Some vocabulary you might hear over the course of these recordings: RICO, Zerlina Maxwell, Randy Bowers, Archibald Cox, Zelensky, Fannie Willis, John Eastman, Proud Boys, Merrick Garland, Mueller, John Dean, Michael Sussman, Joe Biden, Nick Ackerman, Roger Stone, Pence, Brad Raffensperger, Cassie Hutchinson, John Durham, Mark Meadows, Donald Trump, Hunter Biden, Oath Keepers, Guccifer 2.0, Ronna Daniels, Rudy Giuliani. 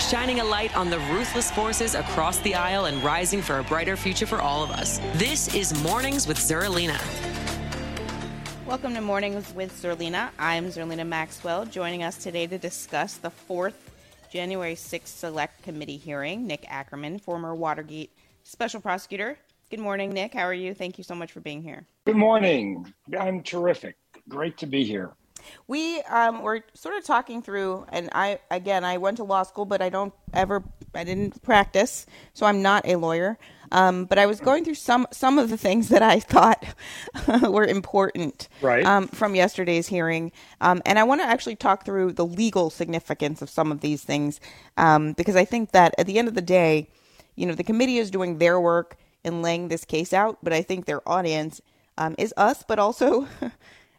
Shining a light on the ruthless forces across the aisle and rising for a brighter future for all of us. This is Mornings with Zerlina. Welcome to Mornings with Zerlina. I'm Zerlina Maxwell. Joining us today to discuss the fourth January 6th Select Committee hearing, Nick Ackerman, former Watergate special prosecutor. Good morning, Nick. How are you? Thank you so much for being here. Good morning. I'm terrific. Great to be here. We were sort of talking through, and I went to law school, but I didn't practice, so I'm not a lawyer. But I was going through some of the things that I thought were important from yesterday's hearing. And I want to actually talk through the legal significance of some of these things, because I think that at the end of the day, you know, the committee is doing their work in laying this case out, but I think their audience is us, but also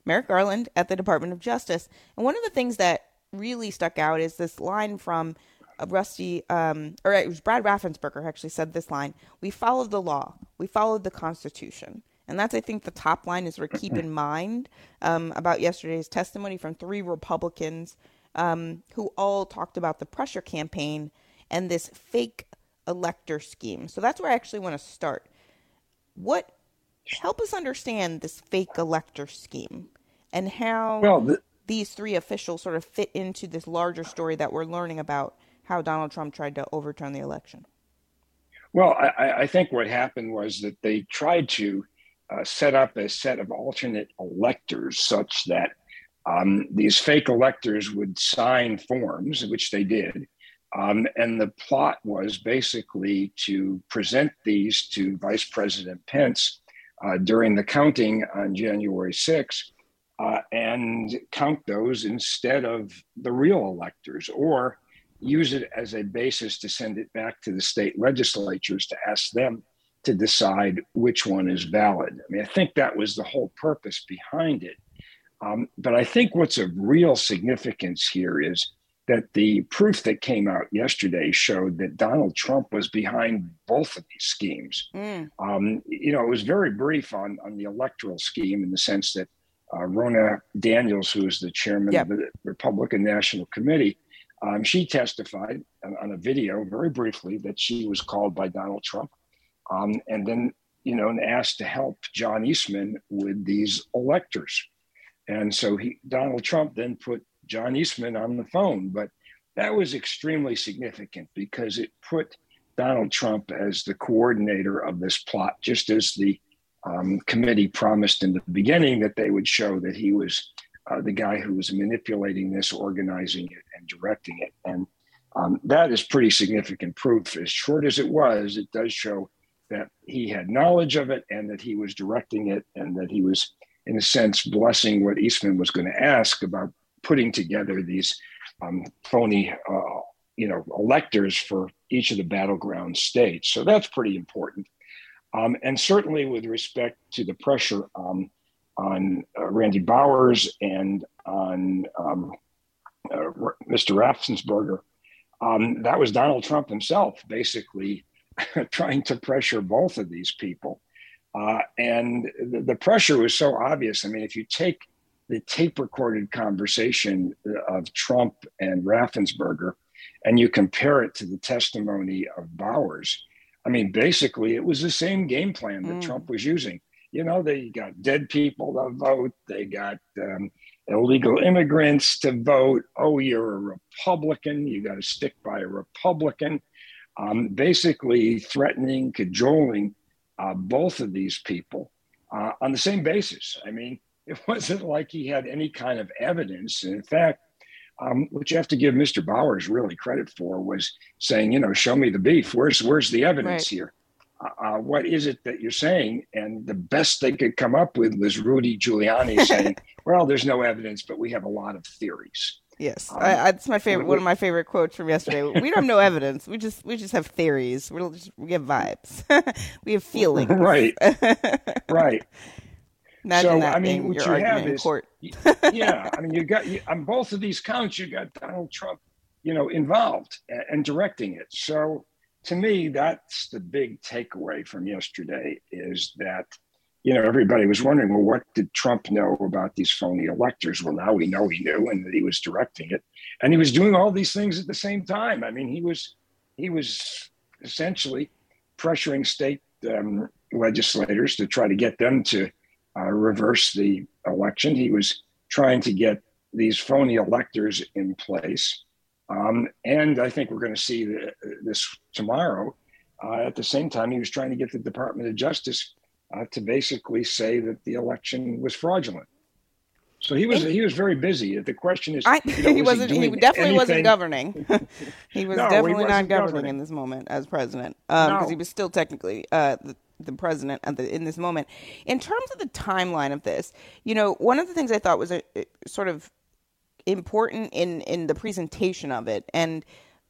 Merrick Garland at the Department of Justice. And one of the things that really stuck out is this line from Brad Raffensperger actually said this line: "We followed the law, we followed the Constitution." And that's, I think, the top line is sort of keep in mind about yesterday's testimony from three Republicans who all talked about the pressure campaign and this fake elector scheme. So that's where I actually want to start. Help us understand this fake elector scheme and how these three officials sort of fit into this larger story that we're learning about how Donald Trump tried to overturn the election. Well, I think what happened was that they tried to set up a set of alternate electors such that these fake electors would sign forms, which they did. And the plot was basically to present these to Vice President Pence during the counting on January 6th and count those instead of the real electors, or use it as a basis to send it back to the state legislatures to ask them to decide which one is valid. I mean, I think that was the whole purpose behind it. But I think what's of real significance here is that the proof that came out yesterday showed that Donald Trump was behind both of these schemes. It was very brief on the electoral scheme in the sense that Ronna Daniels, who is the chairman of the Republican National Committee, she testified on a video very briefly that she was called by Donald Trump and then, and asked to help John Eastman with these electors. And so Donald Trump then put John Eastman on the phone, but that was extremely significant because it put Donald Trump as the coordinator of this plot, just as the committee promised in the beginning that they would show that he was the guy who was manipulating this, organizing it, and directing it. And that is pretty significant proof. As short as it was, it does show that he had knowledge of it and that he was directing it and that he was, in a sense, blessing what Eastman was going to ask about putting together these phony, electors for each of the battleground states. So that's pretty important. And certainly with respect to the pressure on Randy Bowers and on Mr. Raffensperger, that was Donald Trump himself basically trying to pressure both of these people. And the pressure was so obvious. I mean, if you take the tape-recorded conversation of Trump and Raffensperger, and you compare it to the testimony of Bowers, I mean, basically, it was the same game plan that Trump was using. They got dead people to vote. They got illegal immigrants to vote. Oh, you're a Republican. You got to stick by a Republican. Basically threatening, cajoling both of these people on the same basis. I mean, it wasn't like he had any kind of evidence. And in fact, what you have to give Mr. Bowers really credit for was saying, show me the beef. Where's the evidence here? what is it that you're saying? And the best they could come up with was Rudy Giuliani saying, well, there's no evidence, but we have a lot of theories. Yes, that's my favorite. One of my favorite quotes from yesterday. We don't have no evidence. We just have theories. We have vibes. We have feelings. Right. Right. Imagine so that I mean, what you have is court. Yeah. I mean, you got on both of these counts. You got Donald Trump, involved and directing it. So to me, that's the big takeaway from yesterday is that. Everybody was wondering, well, what did Trump know about these phony electors? Well, now we know he knew and that he was directing it. And he was doing all these things at the same time. I mean, he was essentially pressuring state legislators to try to get them to reverse the election. He was trying to get these phony electors in place. And I think we're going to see this tomorrow. At the same time, he was trying to get the Department of Justice to basically say that the election was fraudulent. So he was very busy. The question is, he definitely wasn't governing. he was definitely not governing in this moment as president, because he was still technically the president in this moment. In terms of the timeline of this, one of the things I thought was sort of important in the presentation of it, and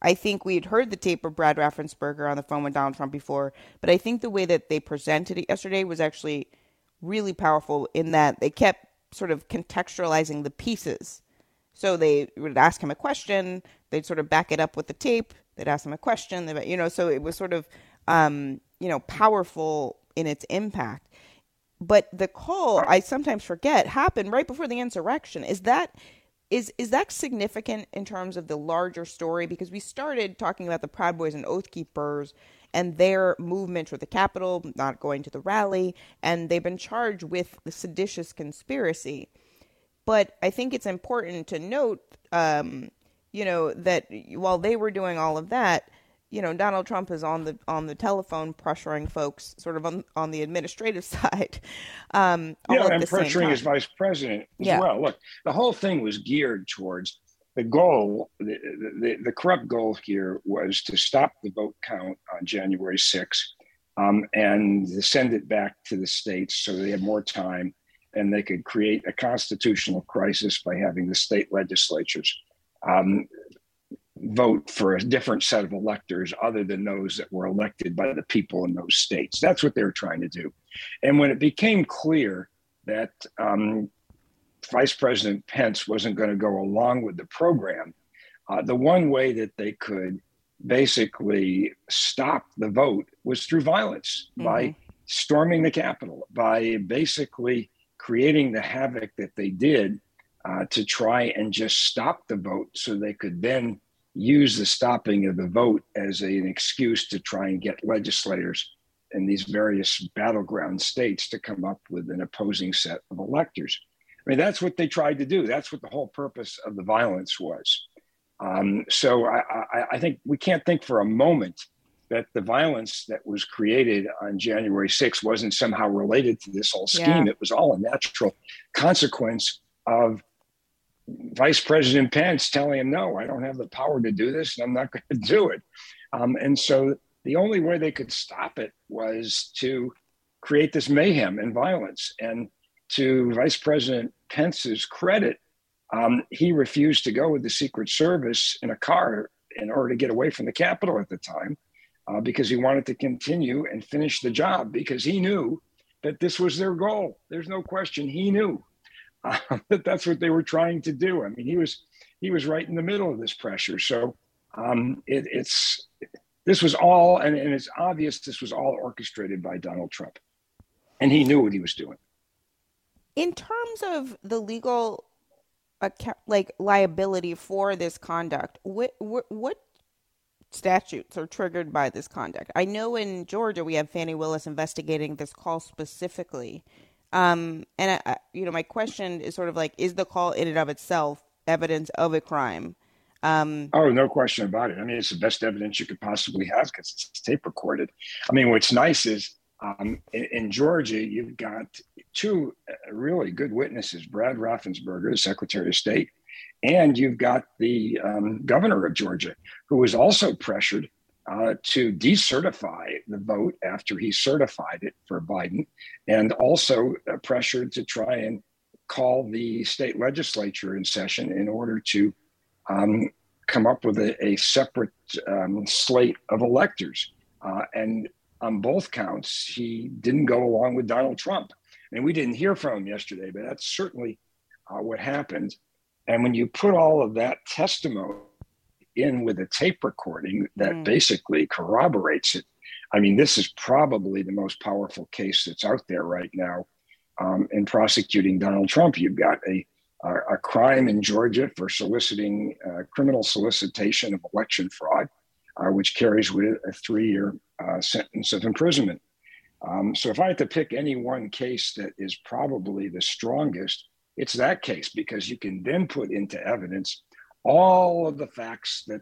I think we had heard the tape of Brad Raffensperger on the phone with Donald Trump before, but I think the way that they presented it yesterday was actually really powerful in that they kept sort of contextualizing the pieces. So they would ask him a question, they'd sort of back it up with the tape, they'd ask him a question, so it was sort of, powerful in its impact. But the call, I sometimes forget, happened right before the insurrection. Is that significant in terms of the larger story? Because we started talking about the Proud Boys and Oath Keepers and their movement toward the Capitol, not going to the rally, and they've been charged with the seditious conspiracy. But I think it's important to note, that while they were doing all of that, Donald Trump is on the telephone pressuring folks sort of on the administrative side. And pressuring his vice president as well. Look, the whole thing was geared towards the goal. The corrupt goal here was to stop the vote count on January 6th and send it back to the states so they had more time and they could create a constitutional crisis by having the state legislatures vote for a different set of electors other than those that were elected by the people in those states. That's what they were trying to do. And when it became clear that Vice President Pence wasn't going to go along with the program, the one way that they could basically stop the vote was through violence, by storming the Capitol, by basically creating the havoc that they did to try and just stop the vote so they could then use the stopping of the vote as an excuse to try and get legislators in these various battleground states to come up with an opposing set of electors. I mean, that's what they tried to do. That's what the whole purpose of the violence was. So I think we can't think for a moment that the violence that was created on January 6th wasn't somehow related to this whole scheme. Yeah. It was all a natural consequence of Vice President Pence telling him, no, I don't have the power to do this, and I'm not going to do it. And so the only way they could stop it was to create this mayhem and violence. And to Vice President Pence's credit, he refused to go with the Secret Service in a car in order to get away from the Capitol at the time, because he wanted to continue and finish the job, because he knew that this was their goal. There's no question he knew. That's what they were trying to do. I mean, he was right in the middle of this pressure. So this was all, and it's obvious this was all orchestrated by Donald Trump, and he knew what he was doing. In terms of the legal, liability for this conduct, what statutes are triggered by this conduct? I know in Georgia we have Fannie Willis investigating this call specifically. And my question is sort of like, is the call in and of itself evidence of a crime? No question about it. I mean, it's the best evidence you could possibly have because it's tape recorded. I mean, what's nice is in Georgia, you've got two really good witnesses, Brad Raffensperger, the Secretary of State, and you've got the governor of Georgia, who was also pressured to decertify the vote after he certified it for Biden, and also pressured to try and call the state legislature in session in order to come up with a separate slate of electors. And on both counts, he didn't go along with Donald Trump. And we didn't hear from him yesterday, but that's certainly what happened. And when you put all of that testimony in with a tape recording that basically corroborates it. I mean, this is probably the most powerful case that's out there right now in prosecuting Donald Trump. You've got a crime in Georgia for soliciting criminal solicitation of election fraud, which carries with it a 3-year sentence of imprisonment. So if I had to pick any one case that is probably the strongest, it's that case, because you can then put into evidence all of the facts that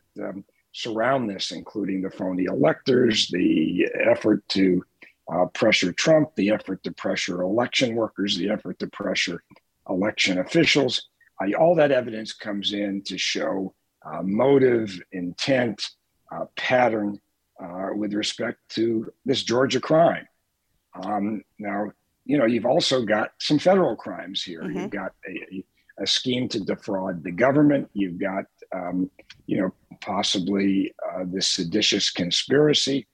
surround this, including the phony electors, the effort to pressure Trump, the effort to pressure election workers, the effort to pressure election officials. All that evidence comes in to show motive, intent, pattern with respect to this Georgia crime. Now, you know, you've also got some federal crimes here. Mm-hmm. You've got a scheme to defraud the government. You've got, possibly this seditious conspiracy.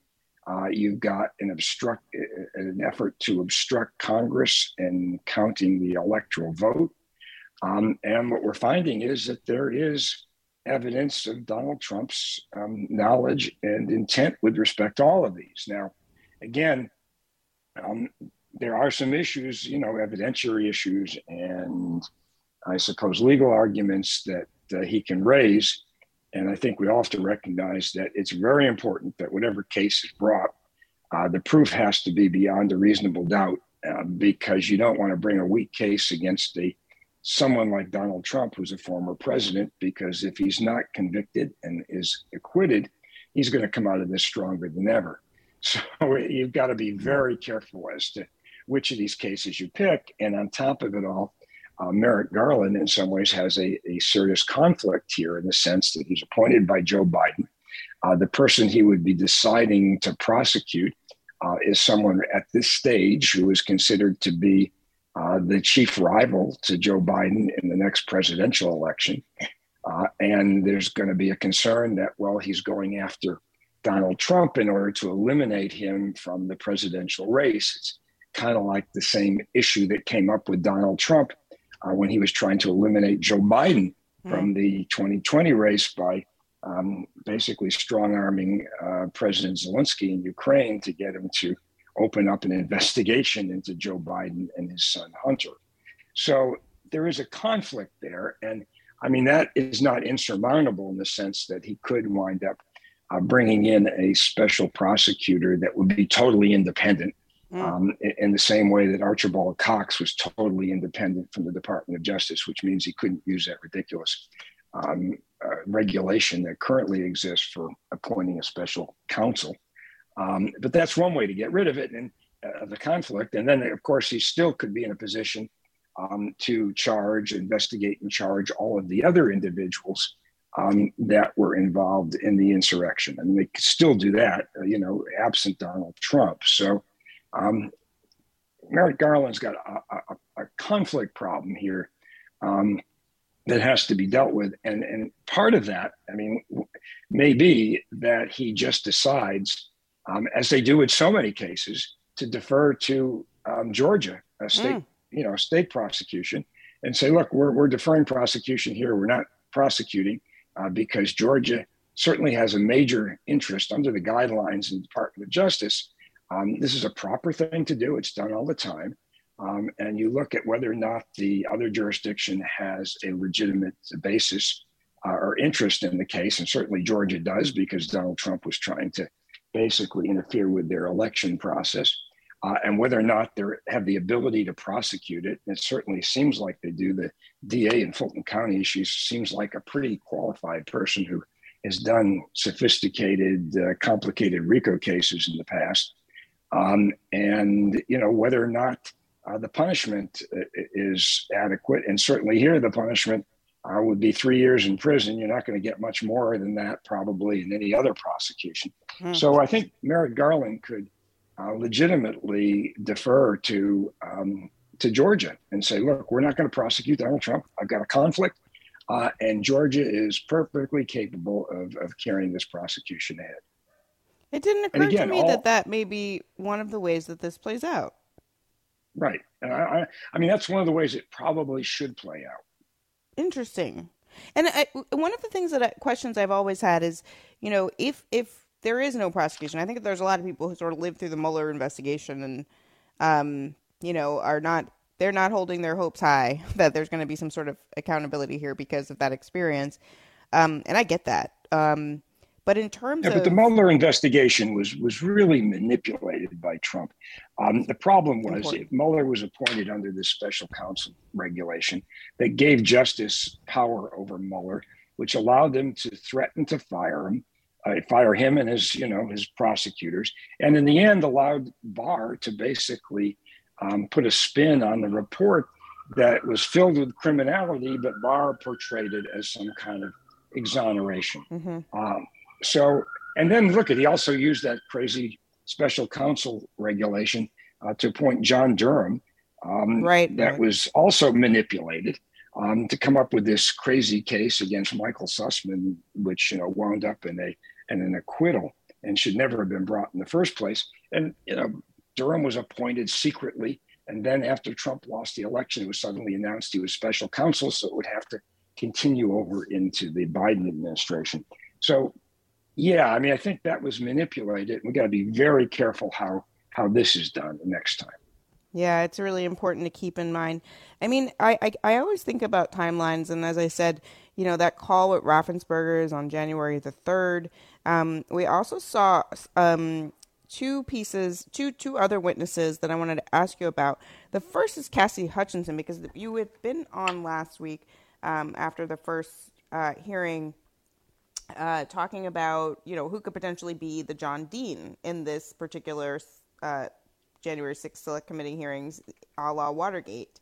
You've got an effort to obstruct Congress in counting the electoral vote. And what we're finding is that there is evidence of Donald Trump's knowledge and intent with respect to all of these. Now, again, there are some issues, evidentiary issues and I suppose legal arguments that he can raise. And I think we all have to recognize that it's very important that whatever case is brought, the proof has to be beyond a reasonable doubt, because you don't want to bring a weak case against someone like Donald Trump, who's a former president, because if he's not convicted and is acquitted, he's going to come out of this stronger than ever. So you've got to be very careful as to which of these cases you pick. And on top of it all, Merrick Garland, in some ways, has a serious conflict here in the sense that he's appointed by Joe Biden. The person he would be deciding to prosecute is someone at this stage who is considered to be the chief rival to Joe Biden in the next presidential election. And there's going to be a concern that, well, he's going after Donald Trump in order to eliminate him from the presidential race. It's kind of like the same issue that came up with Donald Trump when he was trying to eliminate Joe Biden from the 2020 race by basically strong-arming President Zelensky in Ukraine to get him to open up an investigation into Joe Biden and his son Hunter. So there is a conflict there. And I mean, that is not insurmountable in the sense that he could wind up bringing in a special prosecutor that would be totally independent. In the same way that Archibald Cox was totally independent from the Department of Justice, which means he couldn't use that ridiculous regulation that currently exists for appointing a special counsel. But that's one way to get rid of it and the conflict. And then, of course, he still could be in a position to investigate and charge all of the other individuals that were involved in the insurrection. I mean, they could still do that, absent Donald Trump. So Merrick Garland's got a conflict problem here that has to be dealt with. And part of that, I mean, may be that he just decides, as they do with so many cases, to defer to Georgia, a state prosecution, and say, look, we're deferring prosecution here. We're not prosecuting because Georgia certainly has a major interest under the guidelines in the Department of Justice. This is a proper thing to do. It's done all the time. And you look at whether or not the other jurisdiction has a legitimate basis or interest in the case. And certainly Georgia does, because Donald Trump was trying to basically interfere with their election process, and whether or not they have the ability to prosecute it. It certainly seems like they do. The DA in Fulton County, she seems like a pretty qualified person who has done sophisticated, complicated RICO cases in the past. And, whether or not the punishment is adequate. And certainly here, the punishment would be 3 years in prison. You're not going to get much more than that probably in any other prosecution. Mm-hmm. So I think Merrick Garland could legitimately defer to Georgia and say, look, we're not going to prosecute Donald Trump. I've got a conflict. And Georgia is perfectly capable of carrying this prosecution ahead. It didn't occur to me that may be one of the ways that this plays out. Right. And I mean, that's one of the ways it probably should play out. Interesting. And one of the things questions I've always had is, you know, if there is no prosecution, I think there's a lot of people who sort of lived through the Mueller investigation and, you know, they're not holding their hopes high that there's going to be some sort of accountability here because of that experience. And I get that. But in terms of... But the Mueller investigation was really manipulated by Trump. The problem was Mueller was appointed under this special counsel regulation that gave Justice power over Mueller, which allowed them to threaten to fire him and his prosecutors. And in the end allowed Barr to basically... put a spin on the report that was filled with criminality, but Barr portrayed it as some kind of exoneration. Mm-hmm. And then look he also used that crazy special counsel regulation to appoint John Durham, that was also manipulated to come up with this crazy case against Michael Sussman, which wound up in an acquittal and should never have been brought in the first place. And Durham was appointed secretly, and then after Trump lost the election, it was suddenly announced he was special counsel, so it would have to continue over into the Biden administration. So, yeah, I mean, I think that was manipulated. We got to be very careful how this is done next time. Yeah, it's really important to keep in mind. I mean, I always think about timelines, and as I said, that call with Raffensperger is on January the 3rd. We also saw... two other witnesses that I wanted to ask you about. The first is Cassie Hutchinson, because you had been on last week after the first hearing talking about, who could potentially be the John Dean in this particular January 6th Select Committee hearings, a la Watergate.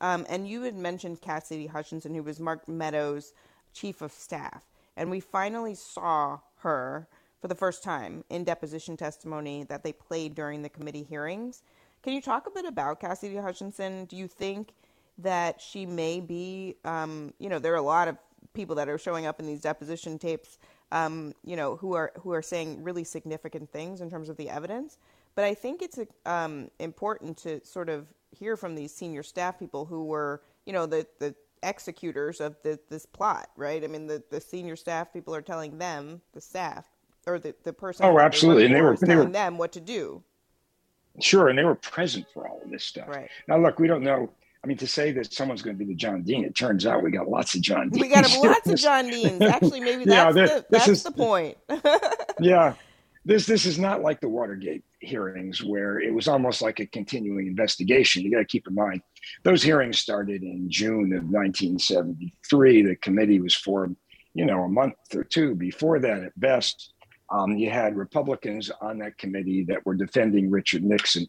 And you had mentioned Cassie Hutchinson, who was Mark Meadows' chief of staff. And we finally saw her for the first time in deposition testimony that they played during the committee hearings. Can you talk a bit about Cassie Hutchinson? Do you think that she may be, there are a lot of people that are showing up in these deposition tapes, who are saying really significant things in terms of the evidence. But I think it's important to sort of hear from these senior staff people who were, the executors of this plot, right? I mean, the senior staff people are telling them, the staff, or the person. Oh, absolutely. And they were telling them what to do. Sure. And they were present for all of this stuff. Right. Now, look, we don't know. I mean, to say that someone's going to be the John Dean, it turns out we got lots of John Deans. We got lots of John Deans. Actually, maybe that's the point. Yeah. This is not like the Watergate hearings where it was almost like a continuing investigation. You got to keep in mind, those hearings started in June of 1973. The committee was formed, a month or two before that at best. You had Republicans on that committee that were defending Richard Nixon,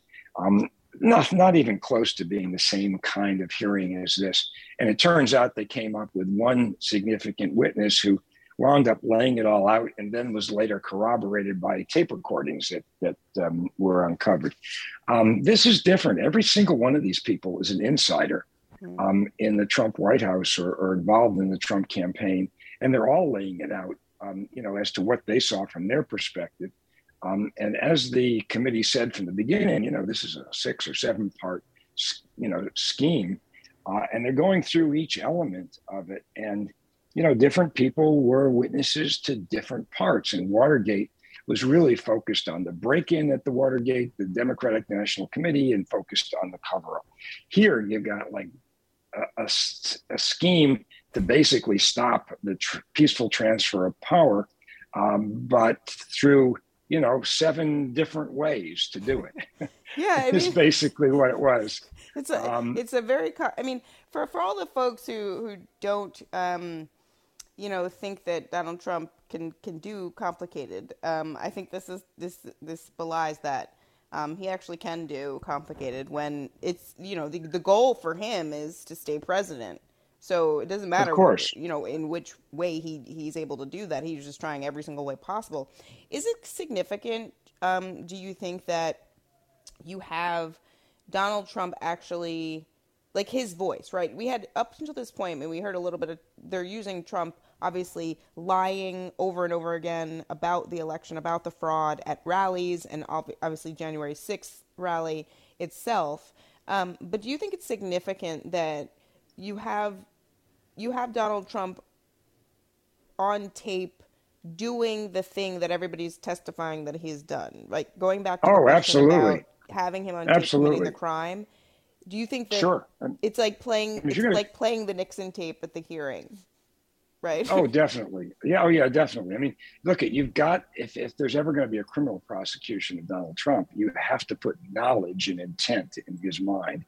not even close to being the same kind of hearing as this. And it turns out they came up with one significant witness who wound up laying it all out and then was later corroborated by tape recordings that were uncovered. This is different. Every single one of these people is an insider in the Trump White House or involved in the Trump campaign. And they're all laying it out. As to what they saw from their perspective. And as the committee said from the beginning, this is a 6 or 7 part, scheme. And they're going through each element of it. And, different people were witnesses to different parts. And Watergate was really focused on the break-in at the Watergate, the Democratic National Committee, and focused on the cover-up. Here, you've got like a scheme to basically stop the peaceful transfer of power, but through, 7 different ways to do it. Yeah, I mean, it's basically what it was. It's for all the folks who don't, think that Donald Trump can do complicated. I think this belies that. He actually can do complicated when it's, the goal for him is to stay president. So it doesn't matter, you know, in which way he's able to do that. He's just trying every single way possible. Is it significant, do you think, that you have Donald Trump actually, like his voice, right? We had up until this point, and we heard a little bit of, they're using Trump, obviously, lying over and over again about the election, about the fraud at rallies, and obviously January 6th rally itself. But do you think it's significant that you have Donald Trump on tape doing the thing that everybody's testifying that he's done, like going back to about having him on tape committing the crime? Do you think that it's like playing the Nixon tape at the hearing, right? Oh, definitely. Yeah. Oh, yeah, definitely. I mean, look, you've got, if there's ever going to be a criminal prosecution of Donald Trump, you have to put knowledge and intent in his mind.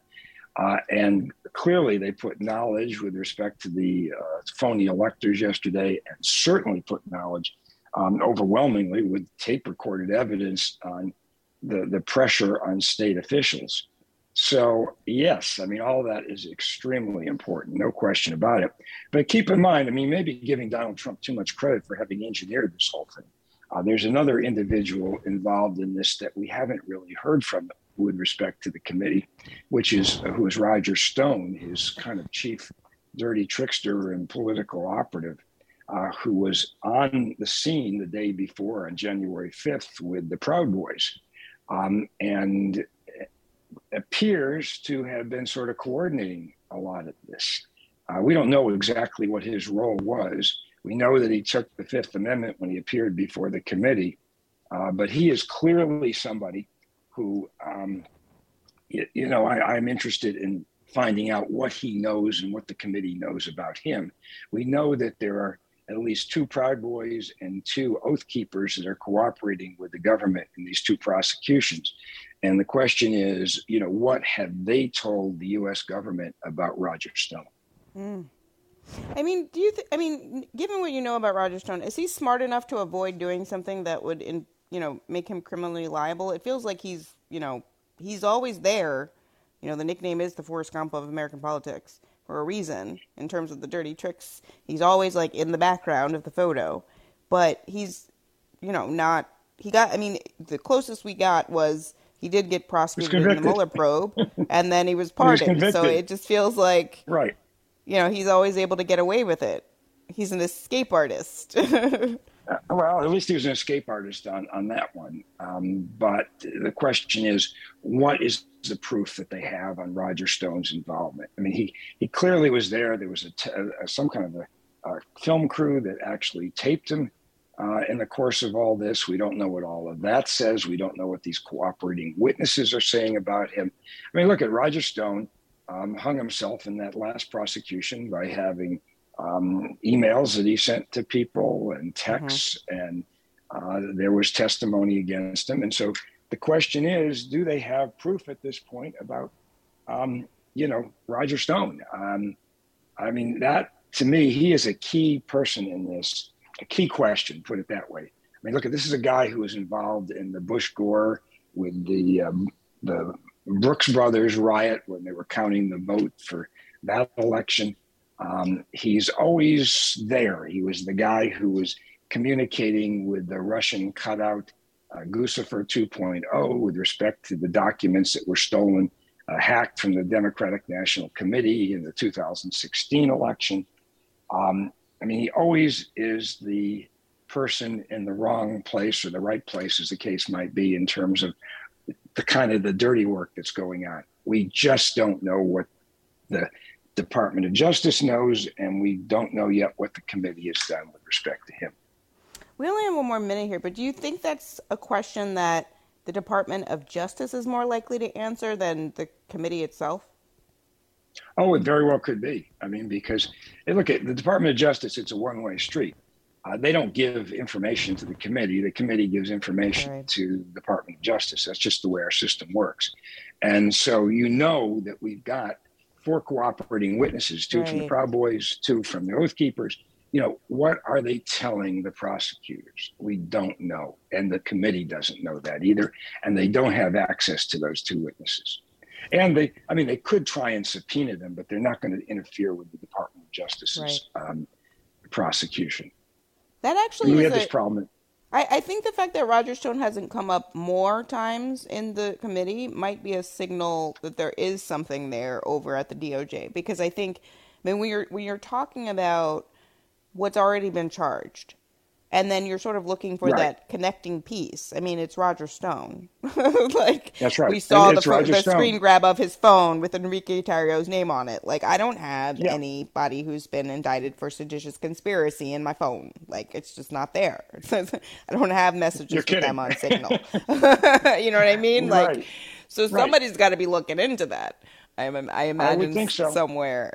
And clearly they put knowledge with respect to the phony electors yesterday, and certainly put knowledge overwhelmingly with tape recorded evidence on the pressure on state officials. So, yes, I mean, all that is extremely important, no question about it. But keep in mind, I mean, maybe giving Donald Trump too much credit for having engineered this whole thing. There's another individual involved in this that we haven't really heard from with respect to the committee, which is who is Roger Stone, his kind of chief dirty trickster and political operative, who was on the scene the day before on January 5th with the Proud Boys, and appears to have been sort of coordinating a lot of this. We don't know exactly what his role was. We know that he took the Fifth Amendment when he appeared before the committee, but he is clearly somebody who, I'm interested in finding out what he knows and what the committee knows about him. We know that there are at least 2 Proud Boys and 2 Oath Keepers that are cooperating with the government in these 2 prosecutions. And the question is, you know, what have they told the U.S. government about Roger Stone? Mm. I mean, given what you know about Roger Stone, is he smart enough to avoid doing something that would, make him criminally liable? It feels like he's always there. You know, the nickname is the Forrest Gump of American politics for a reason in terms of the dirty tricks. He's always like in the background of the photo, but he's, not, the closest we got was he did get prosecuted in the Mueller probe and then he was pardoned. So it just feels like, right. He's always able to get away with it. He's an escape artist. Well, at least he was an escape artist on that one. But the question is, what is the proof that they have on Roger Stone's involvement? I mean, he clearly was there. There was some kind of a film crew that actually taped him in the course of all this. We don't know what all of that says. We don't know what these cooperating witnesses are saying about him. I mean, look at Roger Stone. Hung himself in that last prosecution by having emails that he sent to people and texts, and there was testimony against him. And so the question is, do they have proof at this point about, Roger Stone? I mean, that to me, he is a key person in this, a key question, put it that way. I mean, look, this is a guy who was involved in the Bush-Gore with the Brooks Brothers riot when they were counting the vote for that election. He's always there. He was the guy who was communicating with the Russian cutout Guccifer 2.0 with respect to the documents that were stolen, hacked from the Democratic National Committee in the 2016 election. He always is the person in the wrong place or the right place, as the case might be, in terms of the kind of the dirty work that's going on. We just don't know what the Department of Justice knows, and we don't know yet what the committee has done with respect to him. We only have one more minute here, but do you think that's a question that the Department of Justice is more likely to answer than the committee itself? Oh, it very well could be. I mean, because look at the Department of Justice, it's a one-way street. They don't give information to the committee. The committee gives information to the Department of Justice. That's just the way our system works. And so that we've got 4 cooperating witnesses, 2 from the Proud Boys, 2 from the Oath Keepers. What are they telling the prosecutors? We don't know. And the committee doesn't know that either. And they don't have access to those 2 witnesses. And they could try and subpoena them, but they're not going to interfere with the Department justices' prosecution. That actually and we have this problem. I think the fact that Roger Stone hasn't come up more times in the committee might be a signal that there is something there over at the DOJ, because I think when you're talking about what's already been charged, and then you're sort of looking for that connecting piece. I mean, it's Roger Stone. That's right. We saw the screen grab of his phone with Enrique Tarrio's name on it. Like, I don't have anybody who's been indicted for seditious conspiracy in my phone. Like, it's just not there. I don't have messages with them on Signal. You know what I mean? Like, so somebody's got to be looking into that. I imagine somewhere.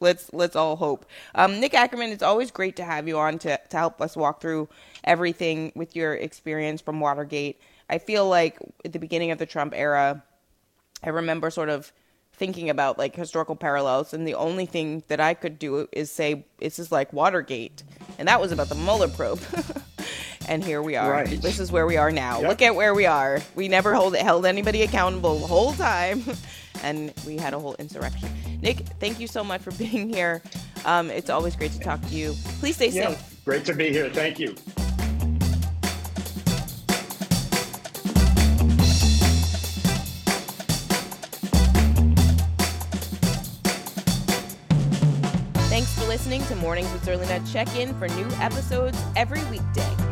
Let's all hope. Nick Ackerman, it's always great to have you on to help us walk through everything with your experience from Watergate. I feel like at the beginning of the Trump era, I remember sort of thinking about like historical parallels, and the only thing that I could do is say this is like Watergate, and that was about the Mueller probe. And here we are. Right. This is where we are now. Yep. Look at where we are. We never held anybody accountable the whole time. And we had a whole insurrection. Nick, thank you so much for being here. It's always great to talk to you. Please stay safe. Great to be here. Thank you. Thanks for listening to Mornings with Zerlina. Check in for new episodes every weekday.